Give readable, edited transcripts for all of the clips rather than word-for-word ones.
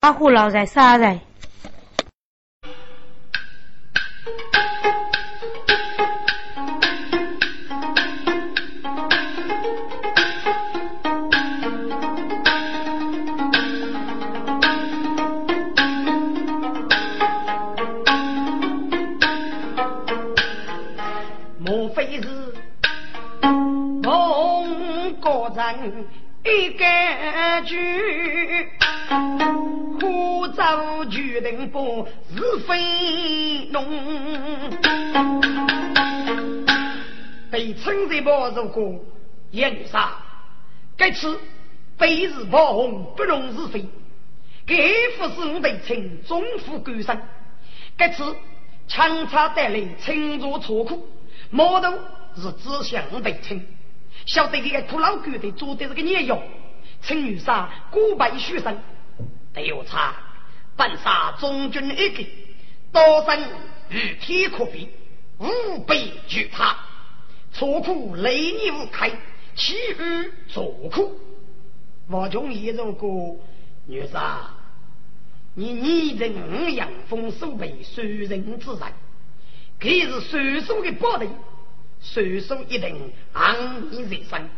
aku lauzai saazai.过也女杀，该次非是暴红不容是非，该不是我们请总府官上，该次强差带来清浊错苦，矛头是指向我们请，晓得这个苦老官的做的这个孽用，请女杀孤白虚生，得有差，半杀中军一个，刀山与天可比，无辈惧怕。错苦雷逆无开，其余错苦。我从一首歌，女士，你逆人五阳风收为受人之难，可是受受的报应，受受一定昂你人生。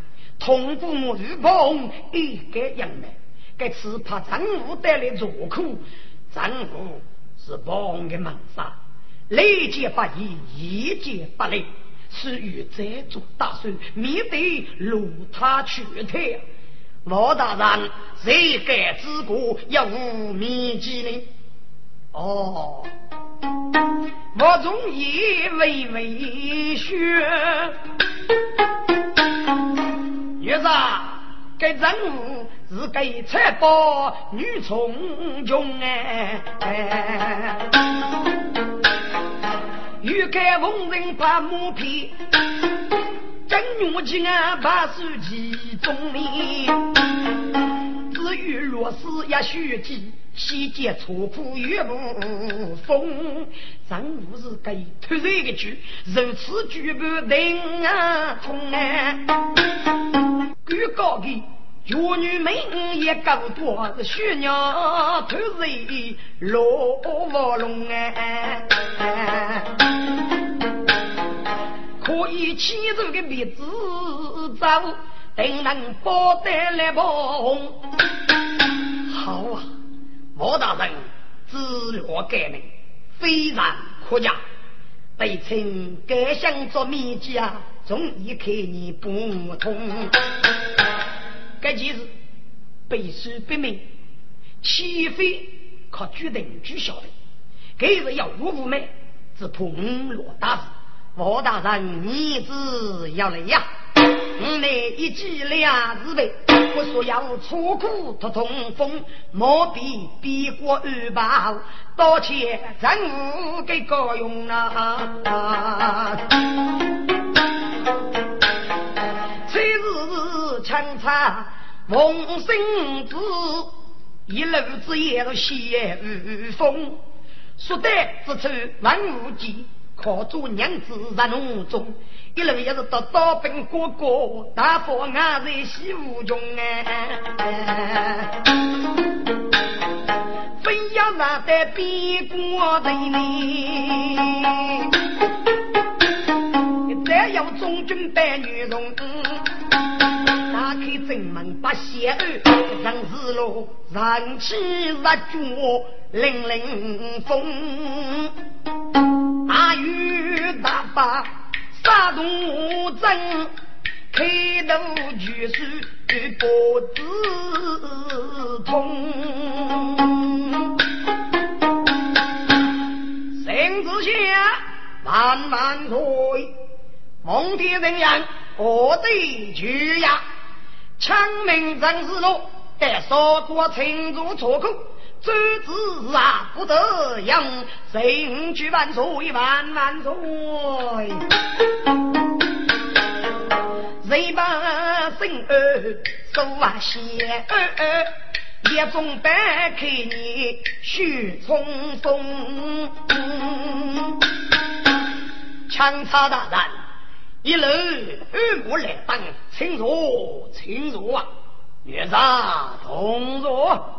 同父母与报应一个样的，该次怕丈夫带来错苦，丈夫是报应的猛杀，累劫不义，一劫不累。是与这种打算免得如他取替老大人谁该之国要无米之呢哦我总以为为学女子该人物是给菜包女从中欲盖逢人把马屁，真牛精啊把手其中呢。至于若是也虚记，西街错铺越无风，咱不是该突然一句，如此句不定啊通啊。最高的妇女们也搞多是虚鸟突然落卧龙啊。可以牵住个鼻子走，定能保得来保红。好啊，王大人治疗改名非常可嘉，被称该想做秘家，总一看你不通。该件事背书背名，岂非靠决定取消的？该是要无美，只碰落大事。王大人，你只要来呀！我们一起来呀！日本我说要出库脱通风，莫比比过二把，多钱咱无给够用啊！这日强差逢生子，一路之夜都西风，说得之处万无忌。可做娘子在浓中，一路也是到刀兵哥哥，大佛眼在西无中哎，非要那得边关的呢，再要中军带女容，打开正门把邪恶让日落，让起那军凛凛风。大雨大把杀东征开头就是不自痛生之下慢慢退蒙天人样我的举呀枪命战士路得说过清楚错口周子啊不得样谁去万岁万万岁谁把心儿手啊写儿也总白给你去匆匆强差大胆一楼二母来当清楚清楚啊月上同桌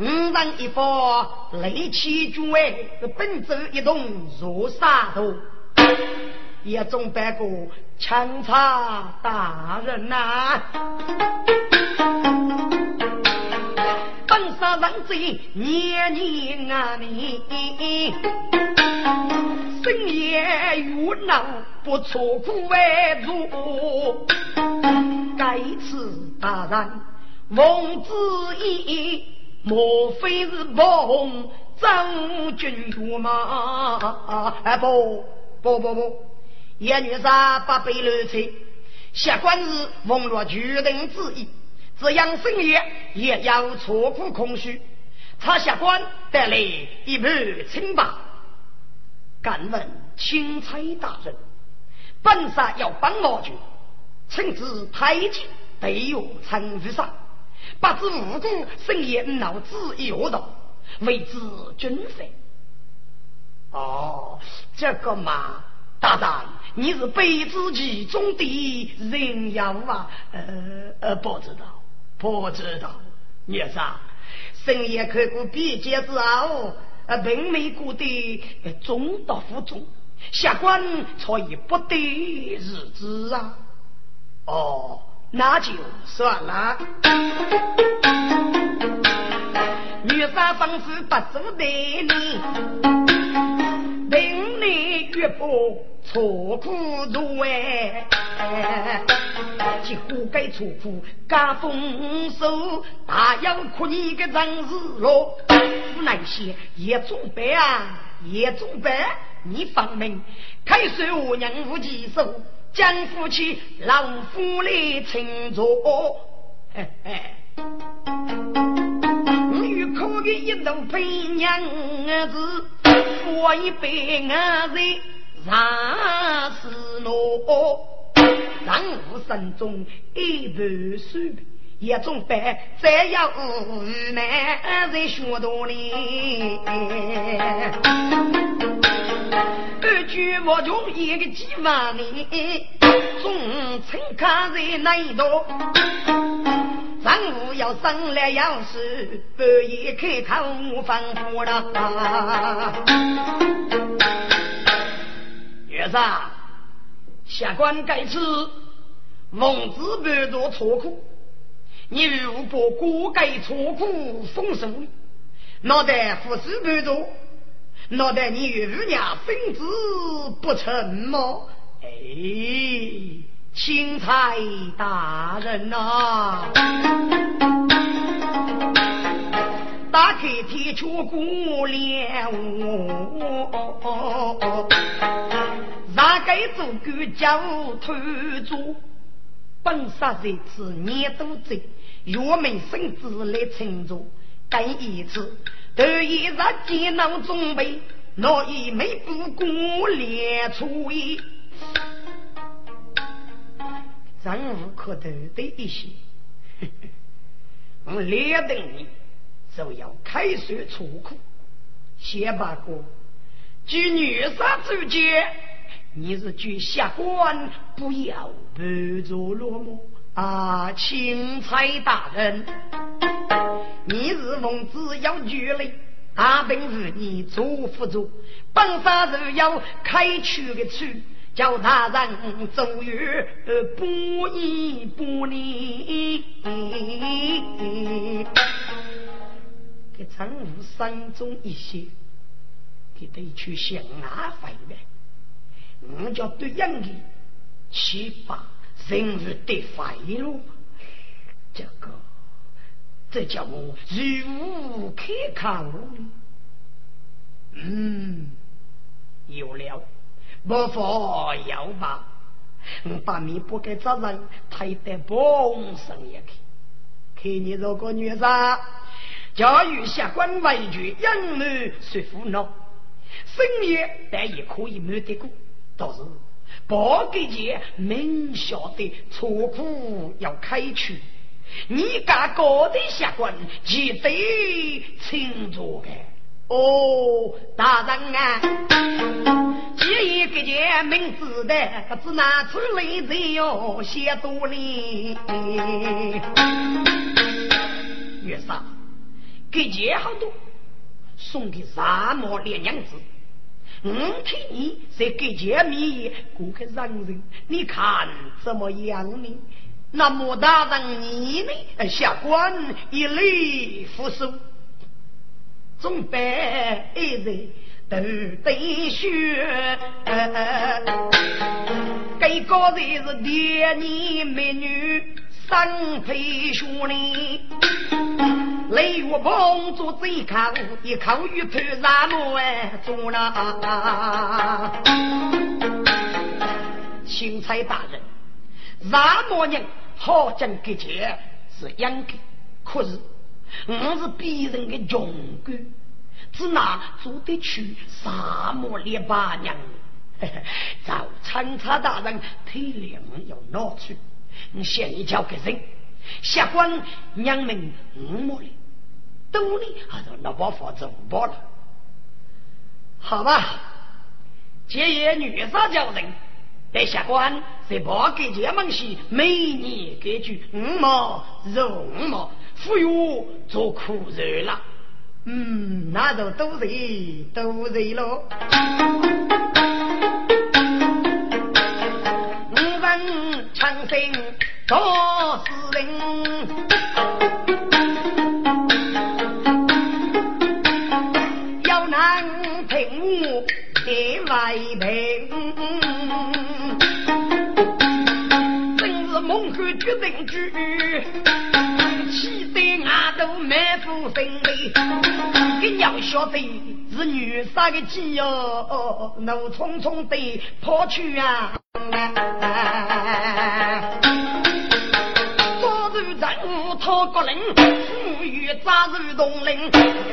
五丈一包雷起军位，奔走一动如杀头，也总白过强差大人呐、本杀人贼年年啊你，深夜遇难不错苦为主，该次大人翁之意，莫非是奉张君图吗？不，一女杀八辈乱吹，下官是奉若主人之意，这样深夜也要错过空虚，他下官带来一部清白。敢问钦差大人，本杀要帮老君，请至太极得有参与上。不知无辜深夜闹自己何道，为之军费。这个嘛，大胆你是被自己中的人妖啊！不知道，孽障深夜刻骨必接之后，并没过的中道府中，下官才以不得日子啊！那就算了。女杀方是不足的你，令你越不错苦多哎，结果该错苦加丰收，大洋苦你个长日咯。那些也中白，你放命，开水我娘无几手。江夫妻老夫来乘坐，我与可给一头陪娘子，我一杯我醉啥事咯？让我心中一盘水，一种白再要无奈在学堂里。二句我就一个几万里，总曾看在那多。上午要上来要是半夜开口我放火了。月子，下官该吃，孟子不多错苦，你如不过该错苦封神，脑袋服侍不多。那得你与人家分子不成吗？钦差大人啊，打开铁球鼓脸我，哪该走个脚头足，本杀这次你都走，我们甚至来庆祝，干一次。头一日见到准备，那一没不顾脸出意，让我可头的一些，我脸等你就要开水出库，先把过，据女杀之间，你是据下官，不要不做落幕。钦差大人，你是奉旨要举例，阿本是你做不做？本杀是要开去的去，叫大人走于不依不离。给丈夫山中一些，给他去想阿费呗，我叫对应的七八。人是得坏了，这叫我如无可靠。有了，不妨要吧。我把你不给责任推得帮上也去。看你这个女杀，教育下官为局养女说服闹，深夜但也可以没得过，倒是。包给姐明晓得错苦要开去，你敢搞的下官记得清楚的哦，大人啊，这一个姐名字的只拿出来只有些多哩。月嫂，给钱好多，送给啥么两样子？看你这给钱米，顾客让人，你看怎么样呢？那么大人你呢？下官一律服输。总白一人都得学，这个人是甜言蜜语，三陪兄弟。雷我帮助最扛，一扛一盘啥么哎，中了。钦差大人，啥么人好讲给钱是应该，可是。我是别人的勇敢，只拿做得去沙漠猎八娘。找参差大人推两要闹去，我先一交给人。下官娘们五毛里，兜里还是那包法子五包了。好吧，这也女杀叫人，但下官这包给这门西，每年给句五毛肉五毛。富有做苦人了，那就都人喽。我问长生做事人，要难平我得外平，真是梦幻绝人之。气得俺都满腹生泪，给娘晓得是女杀的鸡哦，怒冲冲地跑去啊！早日丈夫讨个人，妇女早日同人，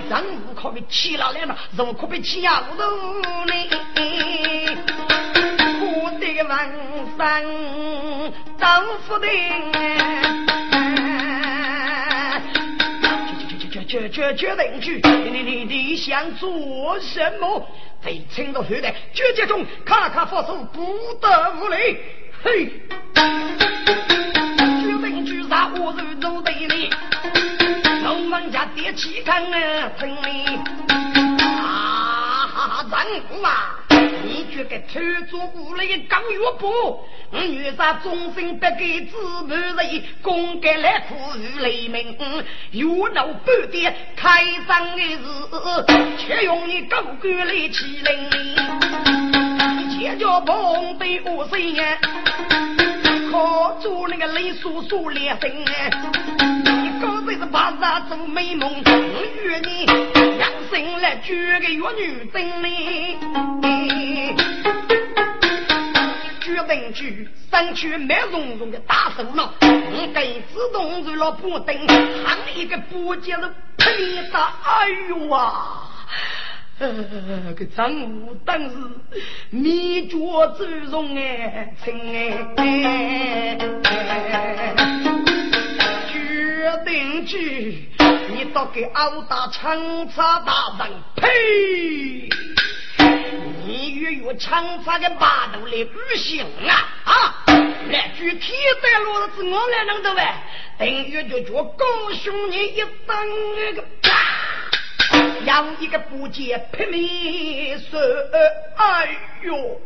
丈夫可别气了来嘛，丈夫可别气啊！我都累，我的晚上当夫的。决定去，你想做什么？被撑到后来，决绝中咔咔发出，不得无理。嘿，决定去啥？我是走对哩，老王家爹起看啊，疼哩。啊，人嘛，你这个偷做无理刚越步，女杀终身不给自满人，公开来苦与雷鸣，有脑半点开山的事，却用你高官来欺凌你，这叫碰对恶心啊！靠住那个雷叔叔脸生啊！高辈子把啥做美梦，我约你养生来娶个弱女真哩，绝等去山区美融融的大手了，我跟自动入了不等，喊一个不接的呸的，哎呦啊！个丈夫当时迷觉之中哎，决定去，你倒给殴打长沙大人！呸！你越有长沙的霸头来愚行啊！来句天灾落日子，我来弄得呗。等于就叫高兄你一当那个啪，让一个不接拼命说，哎呦，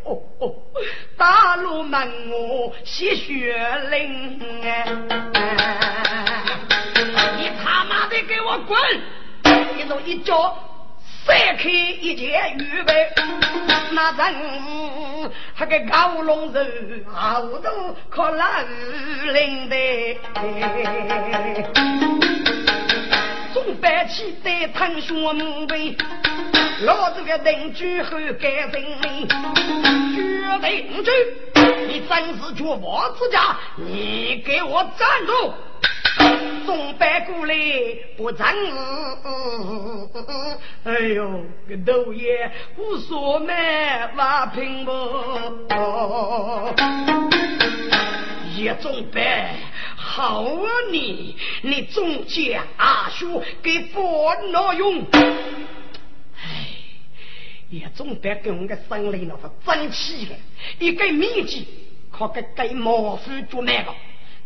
大路漫我吸血淋啊！你他妈的给我滚！一走一脚甩开一截预备，那咱还给高龙人好多可烂领的，总白起的贪说明白，老子个邻居后改正你，绝邻居，你暂时去我自家，你给我站住！总白过来不长，哎呦，个豆爷无所买挖平不，也总白好啊你中介阿叔给佛挪用，哎，也总白给我们个生理那发争气了，一个秘籍靠个该毛书做那个，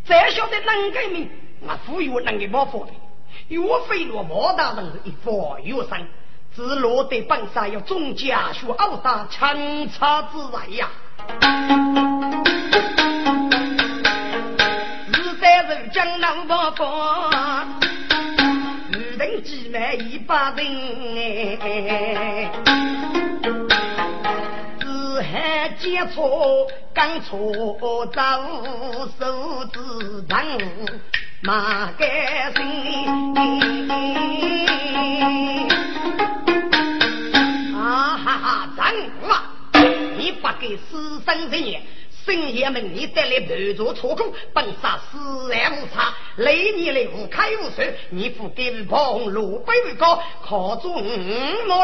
再晓得啷个命。我富有能给我发的，岳飞落毛大人一佛有生，只落得本山要中家学傲大强差之来呀。是在人江南方方，女人几妹一把人哎，只还接错刚错招手指长。马革新，啊哈哈！咱我，你不给师生这些圣贤们，你带来盘坐错空，本杀死来无差，累你累无开无损，你不给我跑红路背为高，靠住我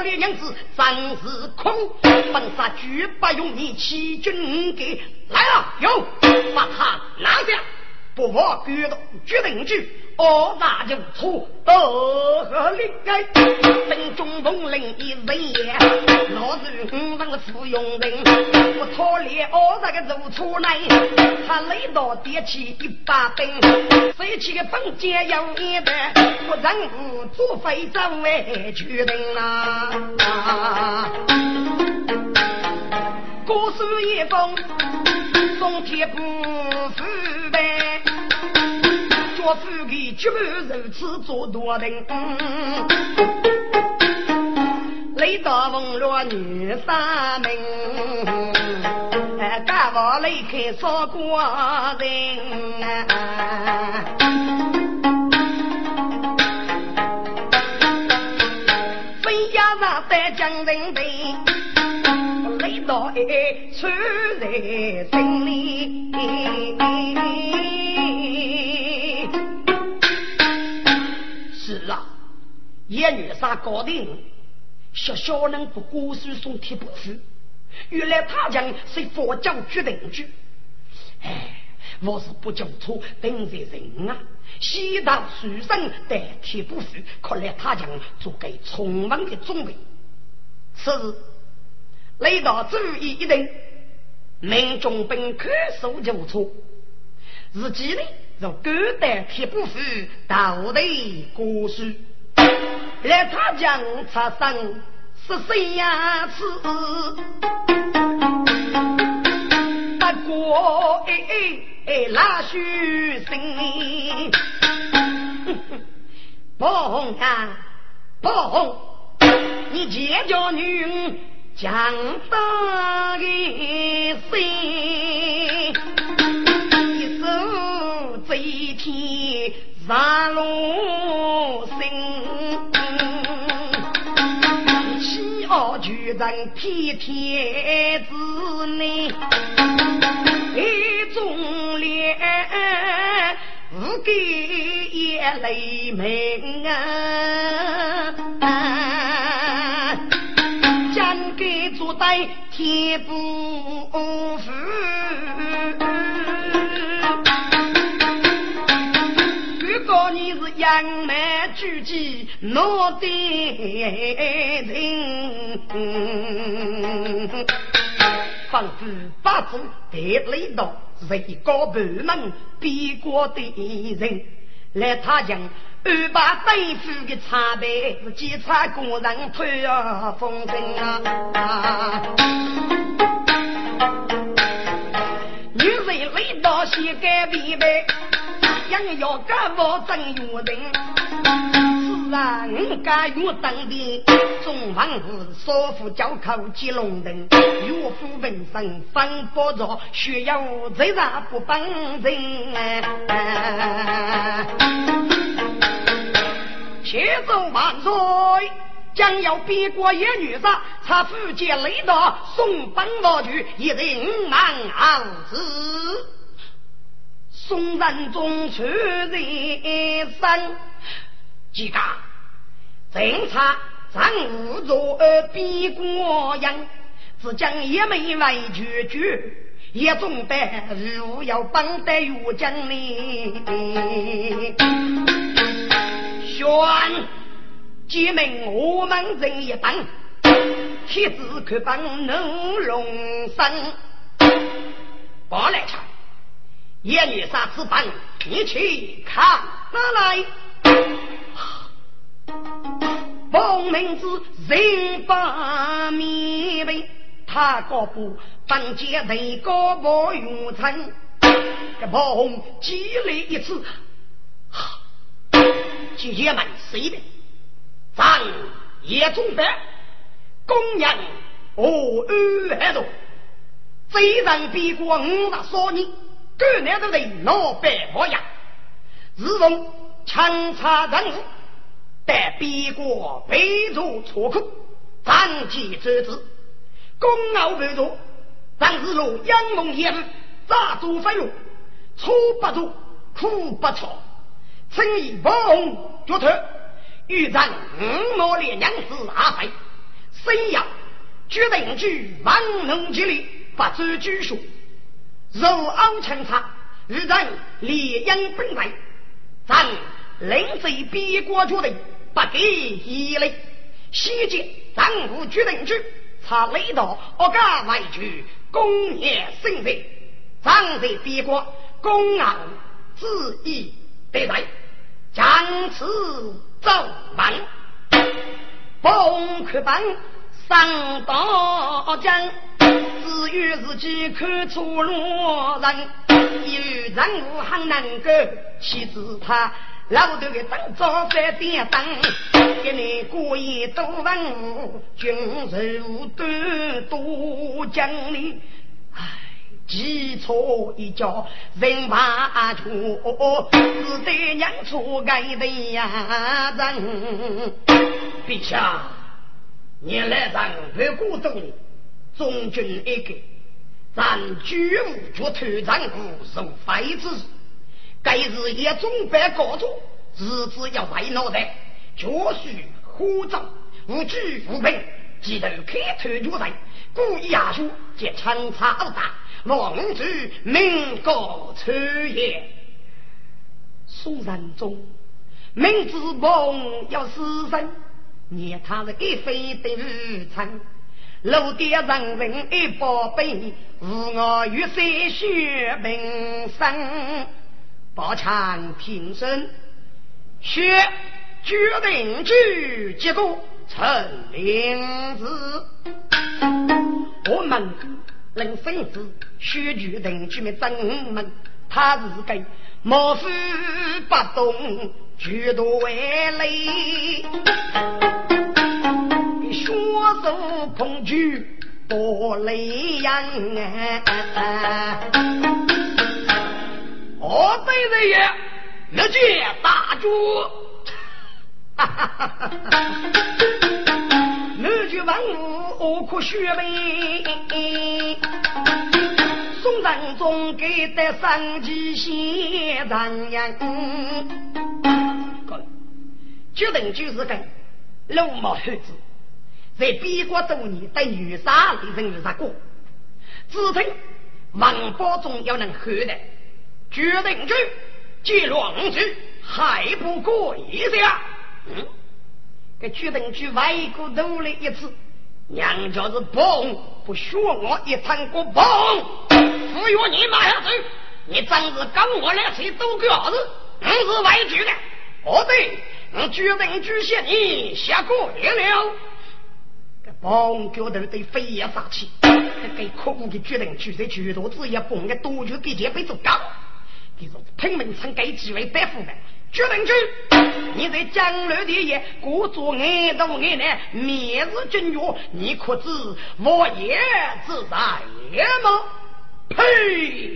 的娘子暂时空，本杀绝不用你欺君给来了，有把他拿下。不怕决斗决定之我那就出得和另外等中风令一文也老子哼那个芙蓉人我脱离我那个走出来他雷到跌起一把灯谁起个蹦街要你的我让我做非常为决定啦故事一封送贴不负呗我自己就人吃做多的雷达问了女三名大娃雷克说过的飞呀那在江人的雷达也出在心里是啊，一女杀高定，小小人不过是送贴不吃。原来他讲是佛教决定句，哎，我是不讲错，等着人啊。西道书生代贴不吃，看来他讲做给匆忙的准备。是，雷道主意一定，民众本可受就错，自己呢？若狗带贴不服，道理过书。来他讲差生是谁呀？是不过哎拉书生，不红啊不红，你结交女讲道理谁？这一天上路行西澳巨人天天之内一种脸无给也雷鸣啊将给主带贴不服你是杨梅聚集我的人放诸八字得雷到一个不能避过的人来他讲二把对付的差别是几差工人推啊风筝啊女水雷到膝盖必备想要个我真有人是啊我家有当地中房子所府交口接龙人有夫本身方波着需要贼杀不帮人啊且走万岁将要逼过野女子他父借雷的送帮我去一定难熬子中山中出的山几个警察咱无做而逼过样只将也没外拒绝也总得如要帮得有将你宣即命我们人一帮妻子可帮能容身把来唱夜女杀之班一起看哪来奉命之人把面背，他高不当街人高不用参，这炮轰激烈一次，就爷们随便，咱也中得工人我安还多，虽然比过50多年，更难的人老百模样，自从强差人事。但比过北族错口长期之子功劳北族长子路阳蒙爷们大族分入粗不族苦不草曾以包红脚头欲战五毛烈娘子阿肥生养决定去万能之力把之拘束柔昂成差日战烈阳本来战人贼逼国主的不给一类西界丈夫决定去查雷道我干外去公业生贼丈贼逼国公昂自意得来将此造满崩溃板上刀将自于自己可出落人有人无行能够岂止他老头给当早饭点当，给你过夜都问我，君柔的多讲理，唉，记错一脚人怕错，只得娘错该的呀人。陛下，你来咱不过中了，忠君一个，咱绝无绝头，咱无受非之事。该日也总被搞住，日子要来脑袋，绝须护照，无惧无备，记得开头就来，故意下手，皆强差二大，望主民国初也。苏然中，明知梦要死生，念他是一非的日常，路边让人一宝贝，无我与谁学平生。宝强平生学决定去结果成名字我们人生子学决定去没真门他是给莫非不懂绝对为累你说手捧举多累呀我对着也那句大猪哈哈哈哈那句王我可学呗宋仁宗给的三级血战呀决定就是跟老毛猴子在比国多年对女杀的人有啥过只听王宝忠要能喝的决定去既乱去还不过一下给决定去外国兜了一次娘家是蹦不说我一趟过蹦不由你马上走你这样子跟我来谁都给我子你是外局的哦对你决定去现你下过一了这蹦觉得对飞也杀气这给空的决定去这举头子也蹦个多就给这辈子搞拼命参加几位大夫们决定去你在江流的也故作爱到爱呢灭日君主你可知我也自在吗呸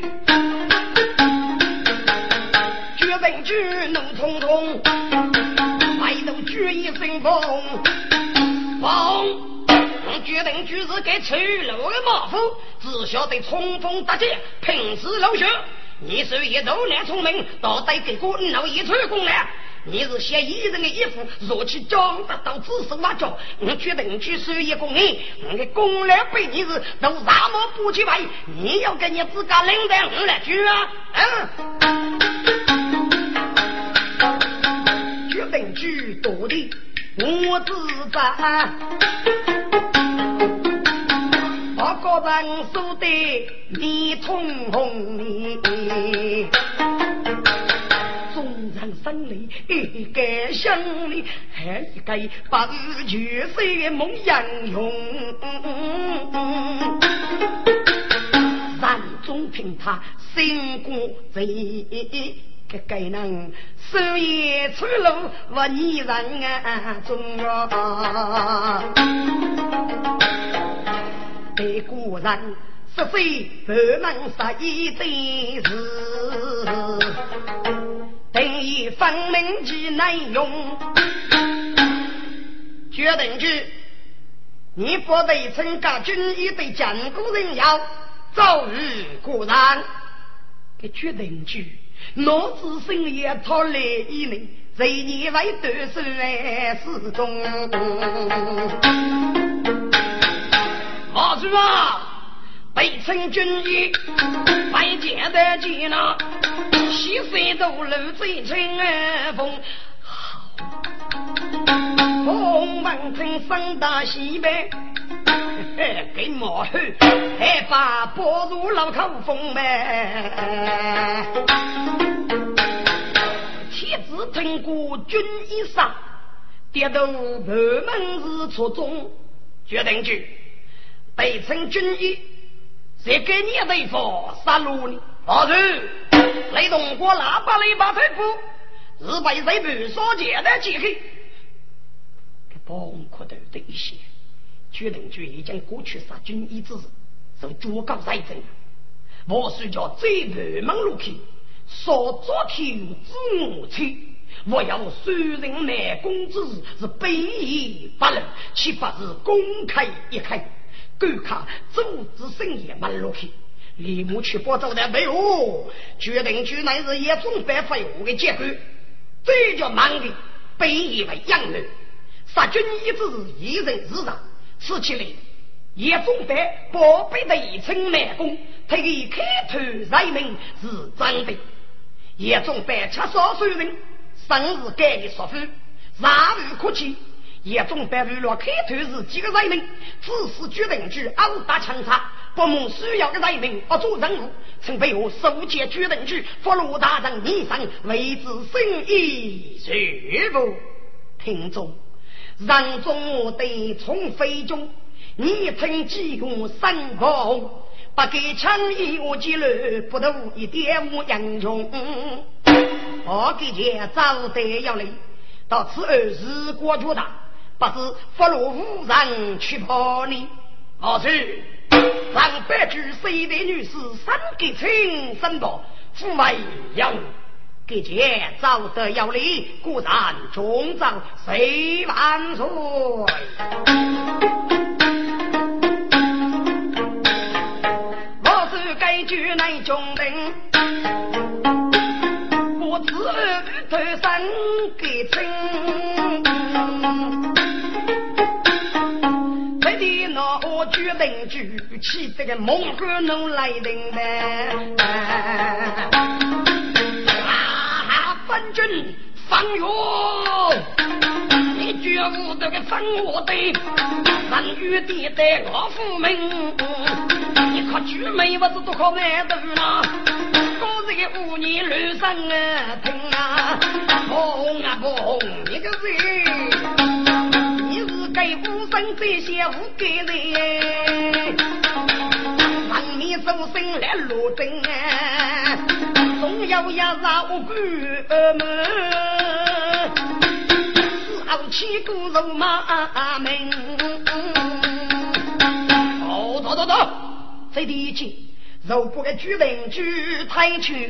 决定去能通通来到去一声风风决定去是给赤楼的马夫只晓得冲锋搭箭平时老学你是一头年聪明到底给过你老一出功来你是写一人的衣服若去装得到自身挖角你觉得你去事业工艺你的功来被你是都那么不去买你要跟你自个领带你来去啊决定去躲的我自在我个人说的你通红你纵然生里，一个乡里，还一个八十九岁的孟英雄。山中听他新歌醉。这个人手也粗鲁，我你人啊中啊，这个人十岁不能杀一对事，等于分明之内容。决定句，你不得参加军医对蒋古人要遭遇果然。给决定句。老子生也讨来一年，在你外头是来始终。老子啊，北城军医，白姐的姐呢，西水都路最清风。好，红万城上大西北，给毛后还把拨入老口风呗。妻子听过军医上，跌到头门是错中。决定句，北城军医，谁给你的对付杀戮呢？老头，雷动过喇叭雷把退步，日本谁不说解的几黑？给帮苦头的一些。决定句已经过去杀军医之事，受主告在政。我是叫最北门路去，说昨天之我去，我要受人卖公之事是卑鄙不仁，岂不是公开一开？敢看周子生也蛮路去，李牧去报道的背后，决定句乃是一种白废物的结果，这叫蛮的卑鄙为样人。杀军医之事一人之上。此起来，叶宗德宝贝的一层美工，他的开头人名是张德。叶宗德70多岁人，生日改的说法，让人可气。叶宗德为了开头是几个人名，自是决定去殴打强杀，不满需要的人名而做人物，曾被我首届决定去佛罗大人民上为之生意是否听众。人中我的从非中，你曾记我三公，不给枪一我记了，不得一点我英雄。我给你招得要来，到此二十国主大，不是佛罗无人去跑你。我去，让白居易的女士三给亲三宝，父为养给姐造得要理，固然重造谁万岁。我是该举那种人，我只头上给称，这里呢我举人举起这个蒙和能来人呗。三军放哟，你绝无这个放我的，咱玉帝的我父命，你可举眉我是多可难的呢，都是个五年六上啊听啊，不红啊不红，你个谁？你是给无生这些无给人，让你走生来路灯啊。总要压榨我哥们，是傲气骨肉麻们。哦，走走走，这第一句，肉不给举人举太去，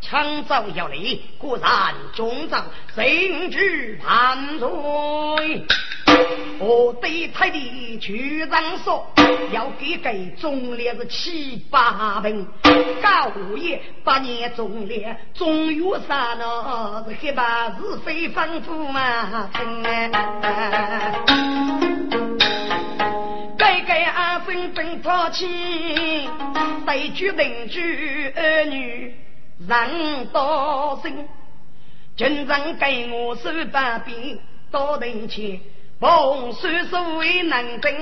强造要理，固然中造谁惧盘罪。我对他的局长说，要给忠烈是7、8分，高五爷8年忠烈，总有啥呢？是黑把是非反复嘛？该阿生真淘气，对举邻居儿女让多心，经常给我手把柄多人去。红书书为南京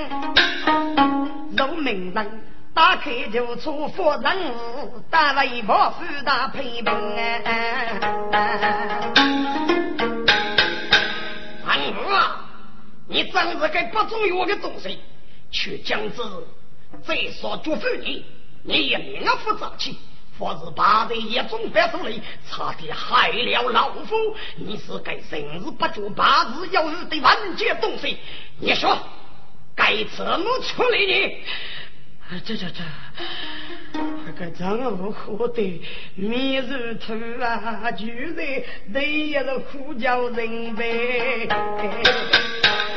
农民人打开就出佛人打了一把四大配兵韩国啊，你真是该不中于我的东西去将之再说祝福你，你也明了不早起佛是把的也中别手里差点害了老夫，你是该人日不久八日要日的完结东西，你说该怎么处理你？这张我活的迷日头啊，居然对也是苦叫人呗。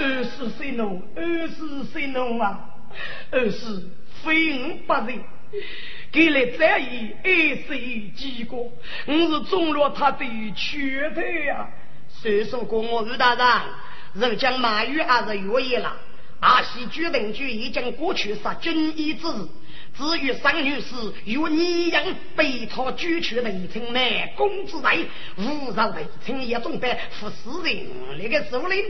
二十岁弄啊，二十非我不人。给了这一21几个，我是中了他的缺腿啊！谁说过我于大人，人将马玉还是越野了？阿西居邻居已经过去杀军医之日，至于三女士由你样被他拒绝的一层内公之内，无人为称也总得服死人那个首领。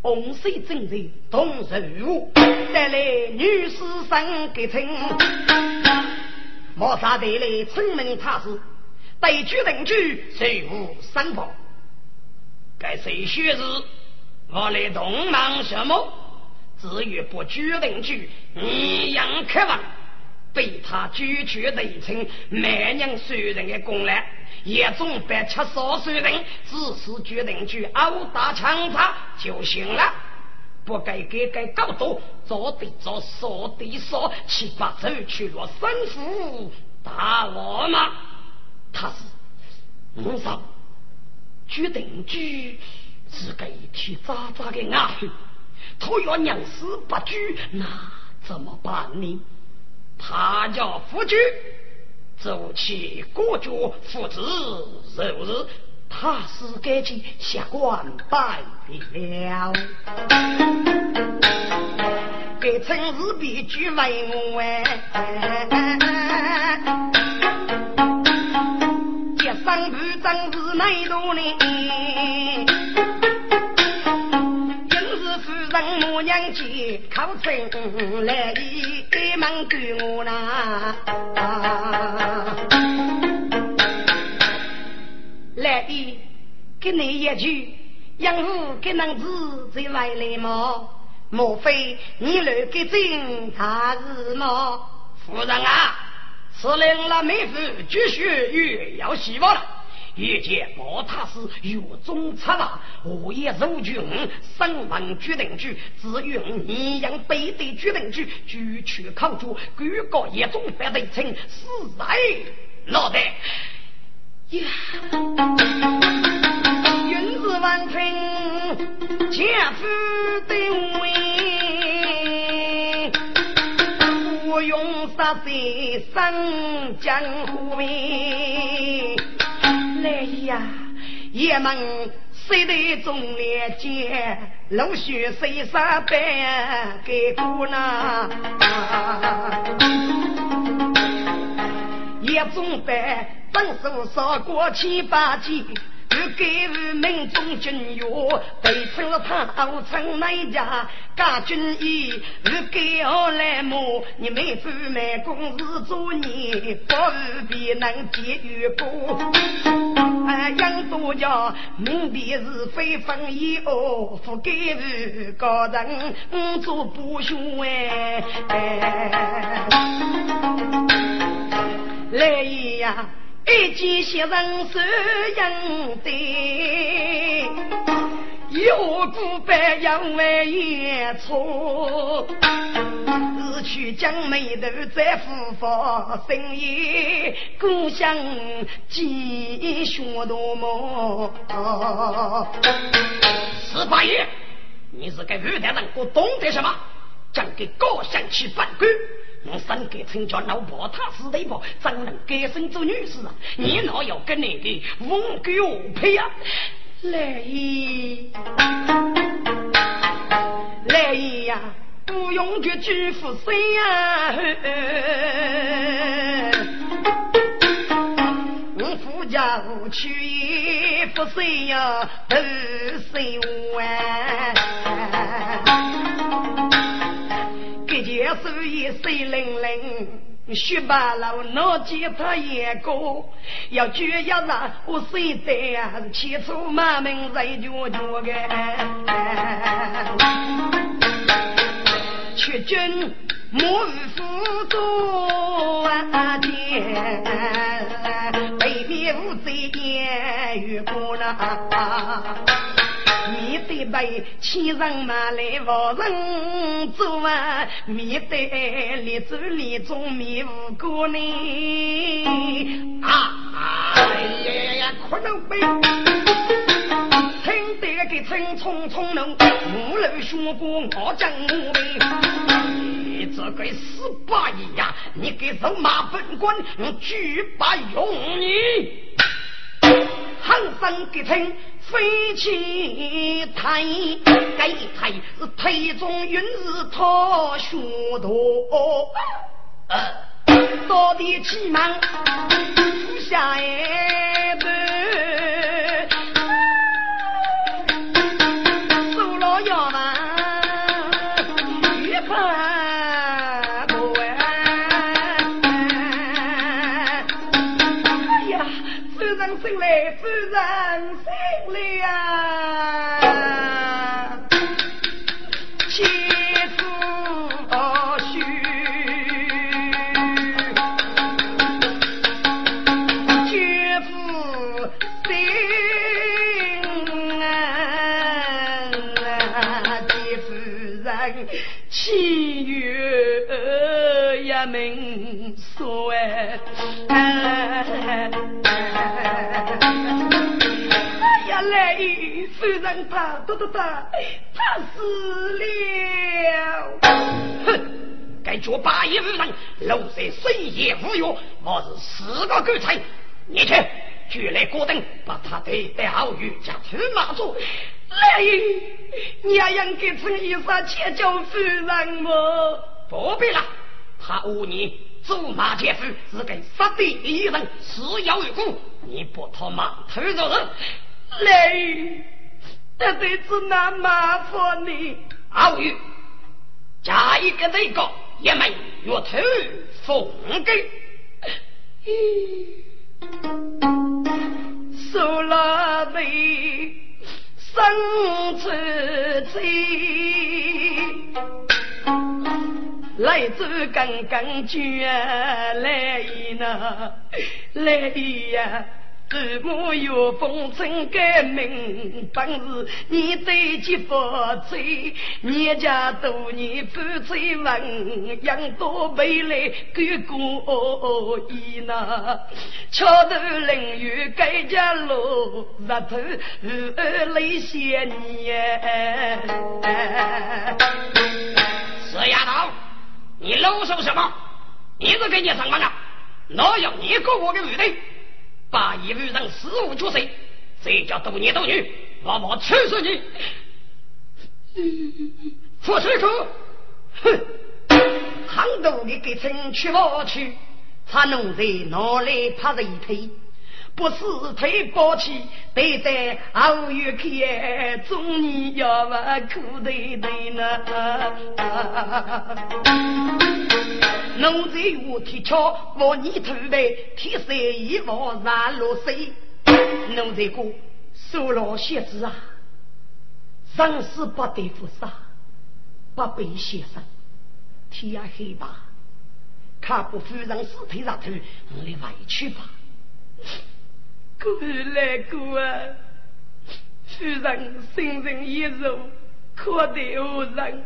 洪水正在动人物，带来女士生给称。莫沙得来证明他是对举邻居谁无三宝，该谁学是我来动忙什么？至于不举邻居，你养开吧，被他拒绝的一层，没人受人的功劳，也总别吃少数人，只是举邻居殴打枪杀就行了。不该给搞到做的做说的说，七八走去了三府打我嘛。他是我上决定居是给去渣渣的阿去，他要娘死不居，那怎么办呢？他叫夫居走去国家父子肉日，他是该去下官拜了，给城市比居为我一生不争是内多呢，因是夫人母娘去靠城来一门给我拿。来的给你一句养父给能自己来了吗？莫非你来给进他是吗？夫人啊，此令了妹夫继续越要希望了，一见我他是有中策了，我也如君三万决定句，只愿你让背地决定句举去靠住举高也中别的情是来老的云子万春姐夫的位我用杀贼三江湖位来呀也忙谁的中年节老许谁杀白给姑娘也总白本手杀过7、8季，又给我民众军药，被成了他熬成那家干军医，又给我来摸你妹夫卖公司做你，不是别人结余过。杨多家明辨是非分一哦，不给我高人做不凶哎。来呀！一见些人是人的，有不白杨为也错，日去将眉头在复发，深夜故乡几许多么。四八爷，你是个有的人，我懂得什么？将给高香去办官，我三个成家老婆，他是对婆，怎能改身做女士啊？你哪要跟那个翁给我配啊？来意呀，不用就去服谁呀？我夫家无去也不谁呀，都谁完？这件事也水灵灵，雪白楼那吉他也高，要举一让我谁得啊？起初马明在脚脚个，却君莫负多啊天，北面无罪言与不那。你对白欺人马来往人走啊，你对立走立中迷无辜呢啊！哎呀呀，可能被听得给匆匆匆能无人说过我讲我呗。你这个死八一呀，你给走马本官，你举把用你。喊声给听，飞起台，该台是台中云是他许多，到底起忙不下一辈，受了药吧，也怕不完。哎呀，主人进来。明说哎呀来虽然他他死了哼该做八爷夫人漏水谁也无用我是十个狗才你去举来锅灯把他对待好与家去马住来你还让给陈医生切叫夫人吗不必了他五年走马切腹是给杀敌一人死有余辜你不他妈头肉人来那得只拿麻烦你奥玉加一个这个也没有头缝给受了被生自己来自刚刚居啊来呢来呀自母有风尘改名本事你对其不醉你家都你不醉完养多背来给过一呢敲头淋雨改家路日头泪谢你死丫头你啰嗦什么？你是给你上班的，哪有你个我的女的？把一个人十五出岁，谁叫斗你斗女？我气死你！副市长，哼！杭州你给城去不去？他弄在哪里怕人推？不是推包起，对待熬夜看，终于要把苦对对呢。农在我提桥，我你头来，天色已晚，然落水。农在过，受了限制啊，生死不得复杀，不被先生，天也黑吧，看不夫人尸体上头，我来委屈吧。过来过啊，夫人心情一柔，可得何人？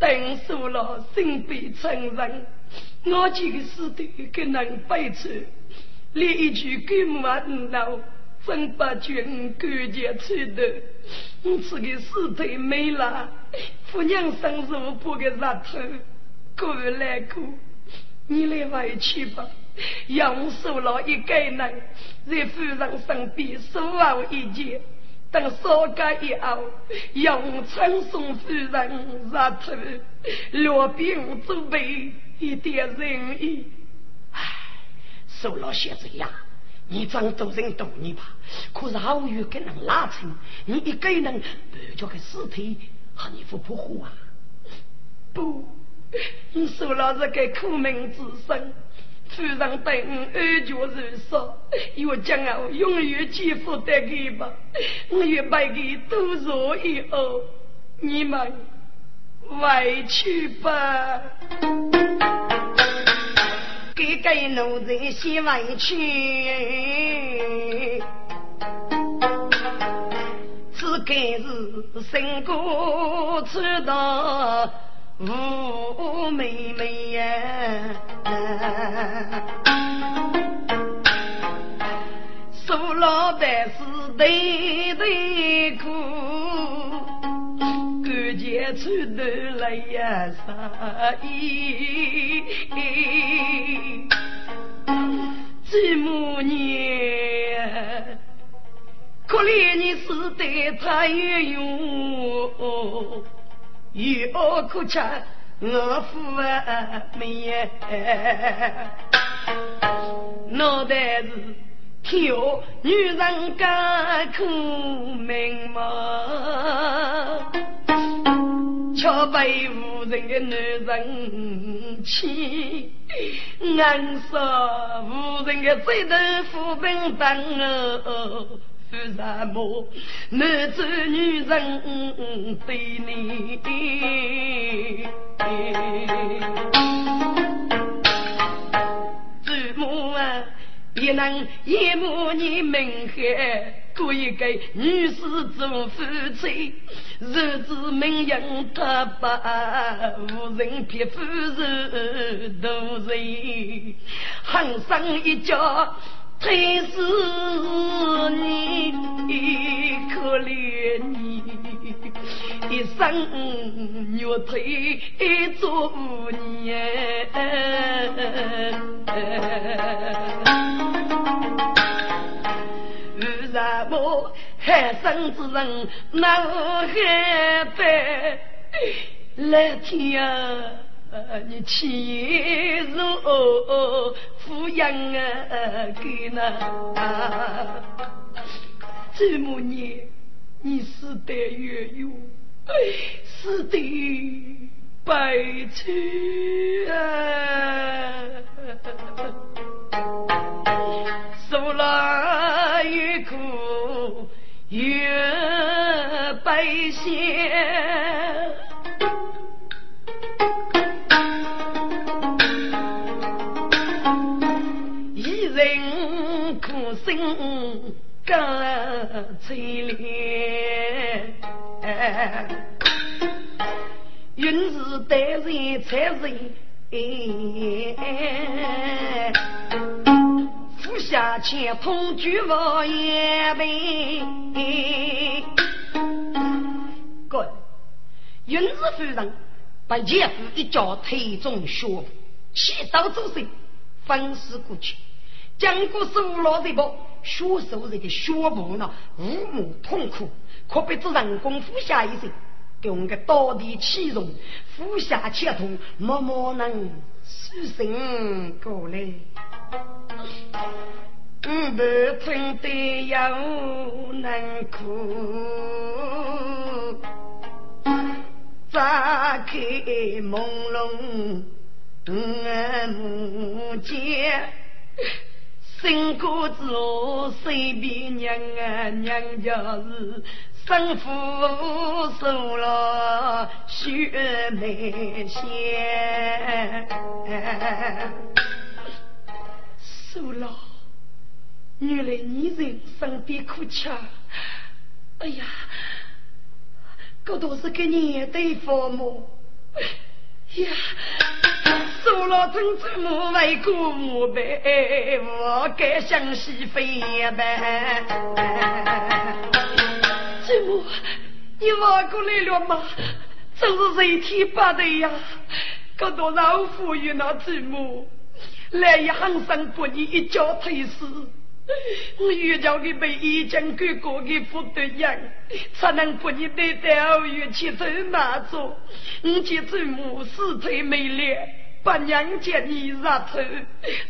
等受了身被成人，我几个死的给人背刺，连一句给我闹，真把全感觉吃的，我这个尸体没了，父娘生日我破个石头，过不来过，你来回去吧。要我受了一个人，在夫人身边守候一切，等烧干以后，要我称颂夫人石头，落病准备一点仁义。唉，受了些子呀。你装做人多你吧，可是好有给人拉扯，你一个人搬着个尸体，和你不破火啊？不，你受了这个苦命之身，夫人对我恩眷如说，我将我永远欺负得给吧，我也拜给多做一哦，你们委屈吧。给给奴人些委屈，只给是身骨吃到无妹妹呀、受老百是对对苦，感觉出头来呀啥意？这么年，可怜你死得太冤枉，一恶可吃我父啊妹，脑袋是天下女人甘苦命嘛，却被无人的女人欺，俺说无人的罪人扶贫当哦，为什么男子女人对你？祖母啊，一人一母你明黑。故意给女士做夫妻，日子命运他把无人撇夫人都人，行上一家推是你可怜你，一生虐腿做年。什么海生之人难害悲，老天啊，你欺辱抚养啊给那，这么年你死得越狱，死得白痴啊！受了越苦越悲切，一人苦心甘垂怜，云是得人才人。不下前通举我也没滚，云子夫人把岳父一脚推中学府，气到周身分尸过去，将过手老这包学手这个学部呢无母痛苦，可被这人工服下一身给我们个道理气容，服下前通默默能死神过来。不听的要难哭，咋开朦胧目间，身骨之后随便娘啊娘家是生父受了血泪血。受了，原来你人生的苦吃。哎呀，这都是给你的父母呀，受老曾子母为姑母呗，我该想是非呗。子母，你挖过来了吗？真是谁提拔的呀？搞到老夫与那子母，来一行山把你一脚推死。我遇到的被一将给过给不得样，才能把你带到与其他那种。我这次母四腿没力，把娘家你杀头，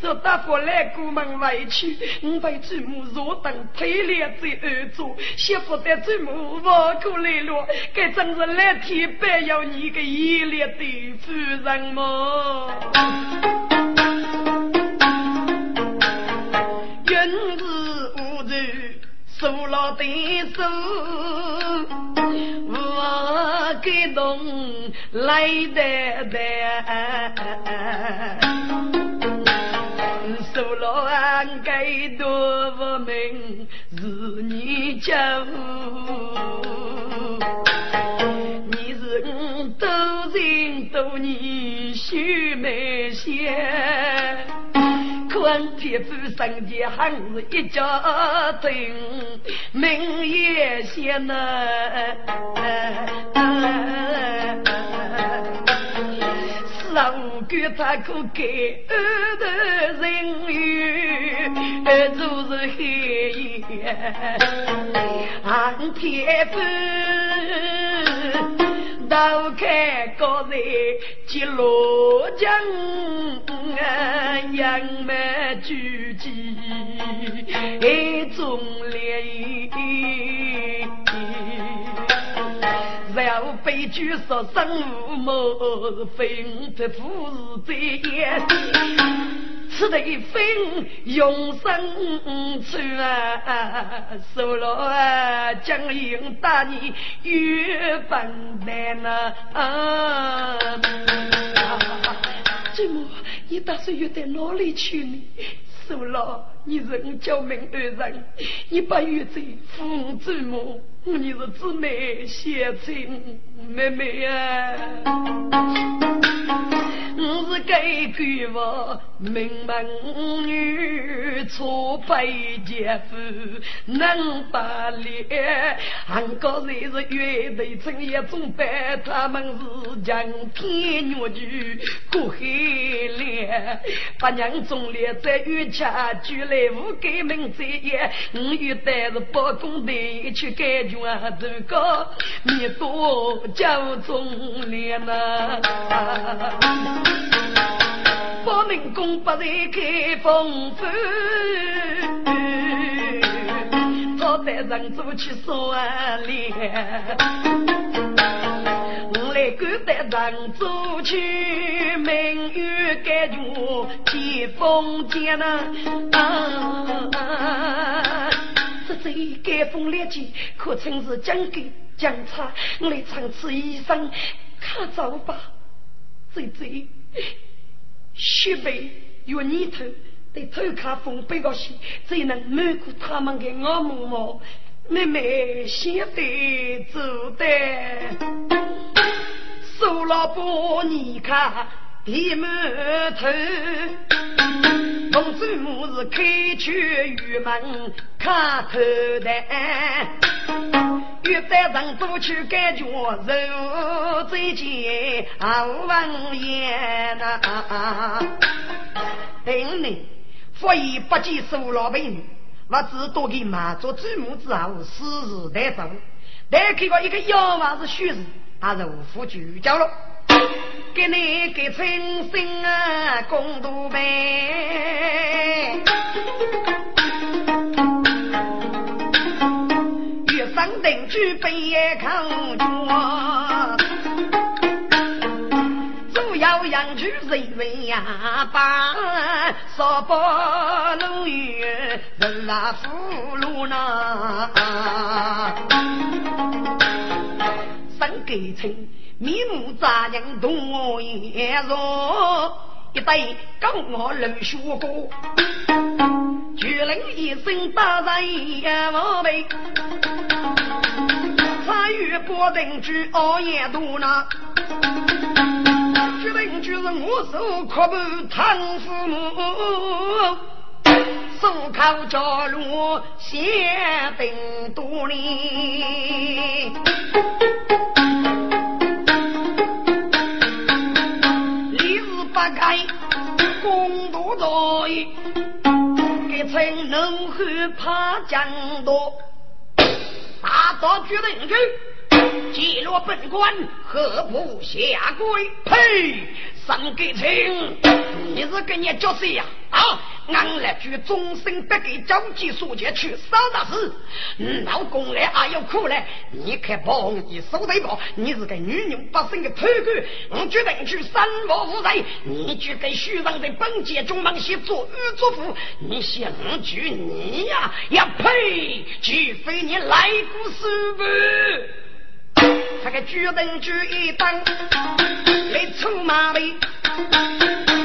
若大佛来过门外去，我被祖母若等陪了这儿子，媳妇的祖母我过来了，该真是来提白要你个一列的夫人么？人之无助，受了的受，我给侬来得得，受了俺该多不明是你家务，你是我多人多你须没些。官铁夫生的汉子一家庭，名也鲜呐。少给他苦给二的人员，二就是黑夜。汉铁夫刀开高人，几罗江杨梅聚集，一种烈。然后悲剧说生无谋，非我的父子这一吃得一分永生出啊，受了啊，将应大你越笨蛋啊！这么你打算要到哪里去呢？受了，你是我救命恩人，你把岳贼父子母，你是姊妹写亲妹妹啊！我是该给我名门女，错拜姐夫能把脸，韩国人是岳贼成也总拜，他们是将天女去过黑脸，把娘中列在岳家居来无给名这夜，我与带着包公的去改军啊，这个你多教中脸啊！保民公不是开封府，他带人走去耍脸，我来给带人走去明月盖住接风间呐。这是一盖风烈酒，可称是将给将差，我来尝试一生，看走吧，最最。须备有泥头，得偷看风背个些，才能瞒过他们的恶魔魔。妹妹先得走的，受了不你看皮毛头。公主母是开去玉门看头的。越在人不去感觉人最近好望眼啊！等你佛爷不计收老百姓，我只多给马做祖母之后，私事带走。但看过一个要么是虚实，还是无福聚焦了。给你给春生啊，共度呗。上等去背也靠着，主要养去谁为呀？把说不路远，人拉俘虏呢？上给城迷目杂人多也弱，一对跟我人说过。巨人一声大战也无悲，参与波定之熬夜度呢。之人就是我手可不贪父母，手靠着路写定独立，你是不该公道道义，给成能去怕讲多，大刀举的人去。既若本官何不下跪？呸！三给情，你是跟人叫谁呀？啊！俺来举终身不给交际所节去杀大事，老公来啊要哭来，你可帮你手得帮，你是个女人不生的头骨，我决定去三毛无罪，你去给徐让的本节中忙些做玉做福，你想举你呀要呸！除非你来过师傅。他个举人举一当来出马尾，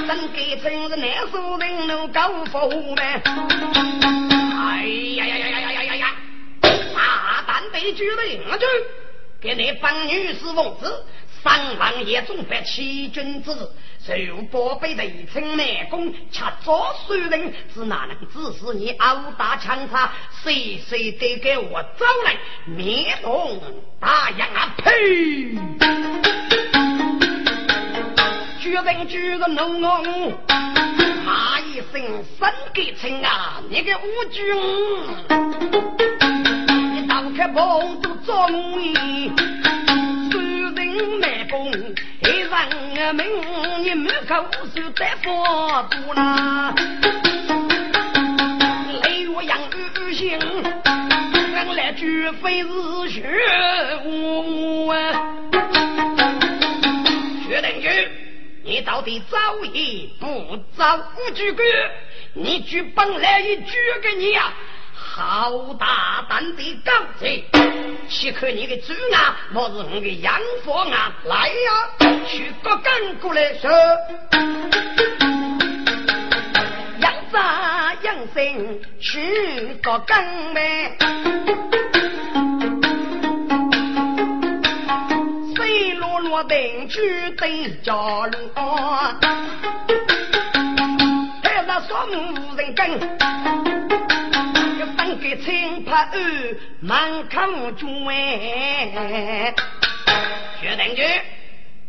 真给真是难受人能搞否呗？哎呀呀呀呀呀呀呀！大胆的举人啊，给你帮女士奉旨，三王爷总办欺君之事，受宝贝的一称内功，吃左手人，只哪能致使你殴打强差，谁谁得给我招来灭动大洋啊！呸！举人举人弄弄，骂一声三给称啊，你个无君，你打开棚都中意。卖公一人命，你满口是得佛祖啦！雷我杨玉兴，俺来举非是学我啊！薛定谔，你到底招也不招五句歌？你举本来一举给你呀、啊！好大胆的狗贼！岂可你的猪啊，莫是我的洋佛啊！来呀、啊，去个干过来说，养杂养生去个干呗。水落落定去对角落，太那双无人跟。给青怕二满抗中哎，薛定谔，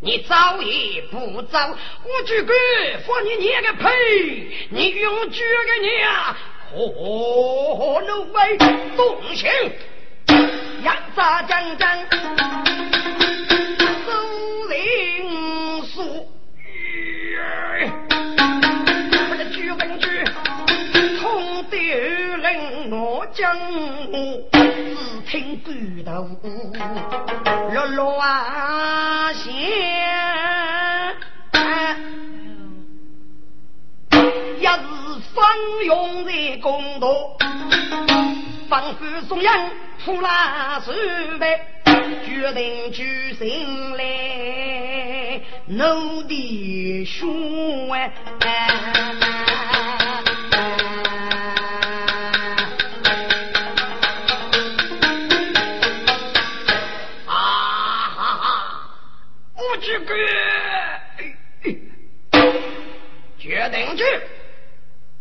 你招也不招，我这个放你捏个呸！你用这个你啊，何能为动情？杨杂张张，周灵素，我的薛定谔。痛得令我将我只听骨头落落啊响，要是放用的公道，放虎送羊出拉手呗，决定举行来，奴的说啊。这个决定去，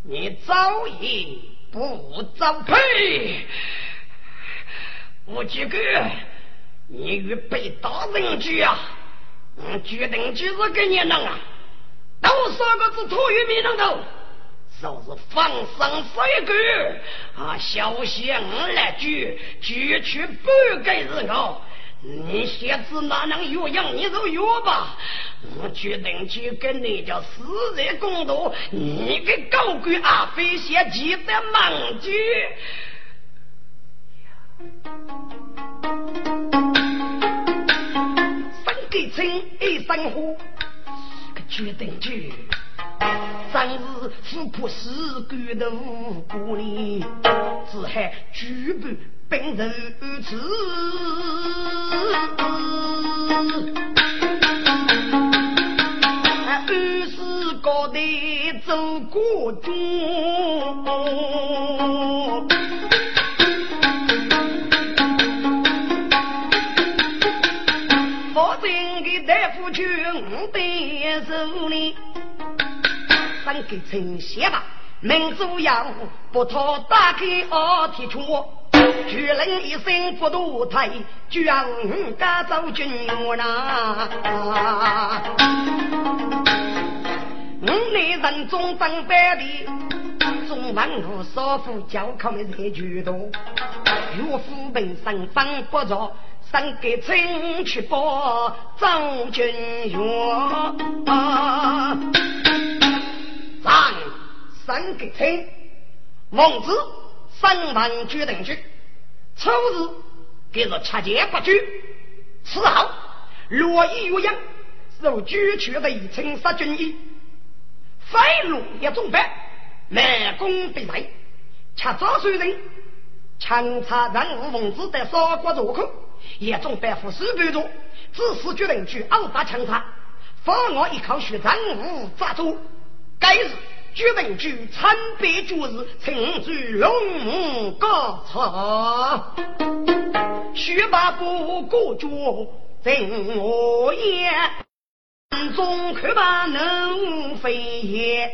你招也不招配。我这个你与被打人去啊，我决定去是给你弄啊，都说个是土鱼没弄到，就是放生水狗啊，小心我来举，举去不给人哦。你鞋子哪能有样你都有吧，我决定去跟你叫死人共度，你给高贵阿飞鞋急得忙去，三给称一三呼决定去，三日富婆十个的无辜里只还举不本人无耻，二十个的走过中，我真给大夫军背手呢，三个城县吧，民族养护不讨打开二铁窗，巨人一生不堕胎，居然敢走军我呐！我内人中当班的。中文和少妇教考的人居多，岳父本身分不着，三个亲去报张君元，张三个亲，孟子三万居等居，初日给着吃节不居，此后若一有样，受居去的一称杀军医，非路也中办。卖公被贼，吃早水人，强查人无文字的少国入口，也总百夫十倍多，致使决定去殴打强查，方我一口血人无杂州。该日决定去参北主日，请去龙母高草，学把不过主，怎我也中可把能飞也。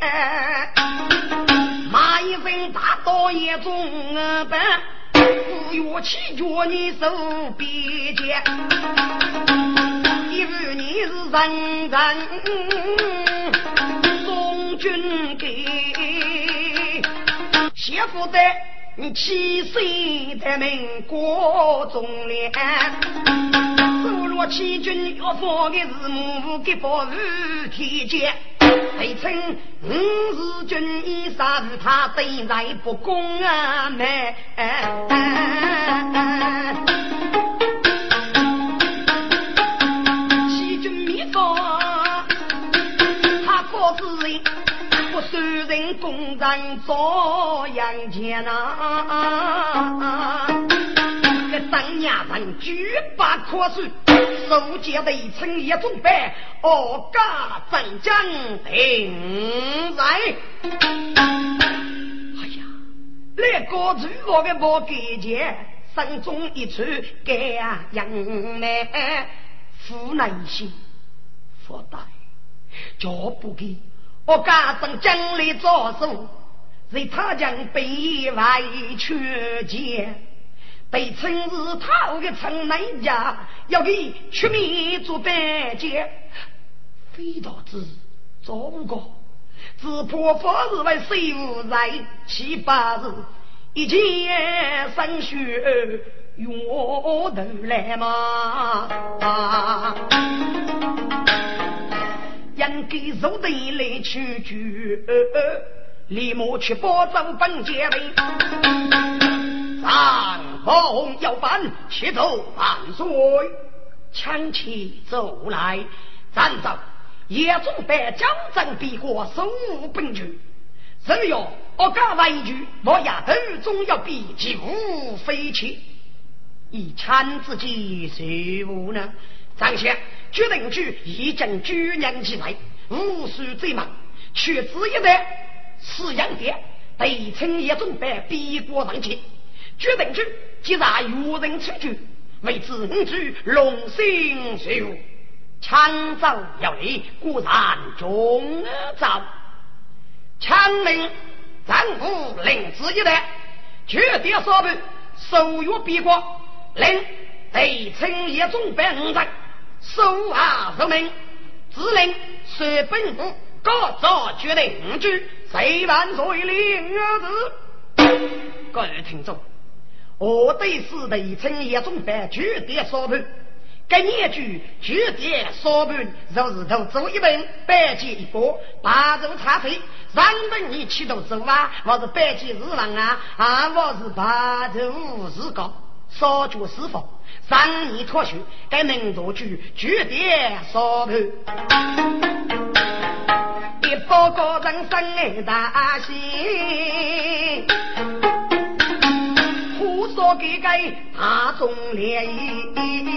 马一声大刀也中般，不要气着你手别接，因为你是人人中军给媳妇的，你7岁的民国中年，走落七军要放的是母给保日体检。被称五十军医杀是他对来不公啊！妹，七军秘方，他告知人不受人公然遭杨戬啊！这当年人举把科书。手接的一层也准备我家战将顶在哎呀那个主我的不给姐山中一处给啊养妹父奶心父代就不给我家战将来做手在他将北外去接被称是他的城南家要给全民做白洁非道之做无过只破法日为谁无在7、8日一见三学用我的来嘛人给走的一类去举李母去波州本节为三红摇板且走万岁枪起走来站着也总被江战比过手无兵局只有我干完一句我也等中要比几乎飞起一参自己谁无呢张先决定去一整居年起来无数最忙却只一的是杨蝶北城也总被逼过上去决定去即在有人出去为自己龙兴水务枪照要理固然中照枪令咱无领之一的绝对说不手有逼过令得称也中被人在手啊人民指令水本府各照决定去谁难所以令儿子各位听众我对事的一层也总被绝对说不跟你去绝对说不就是都走一本白起一波把走茶水让本你去都走啊我是白起日郎啊啊我是把走日高说出是否让你脱去跟民族去绝对说不一波高人生的大戏说给该大众联谊。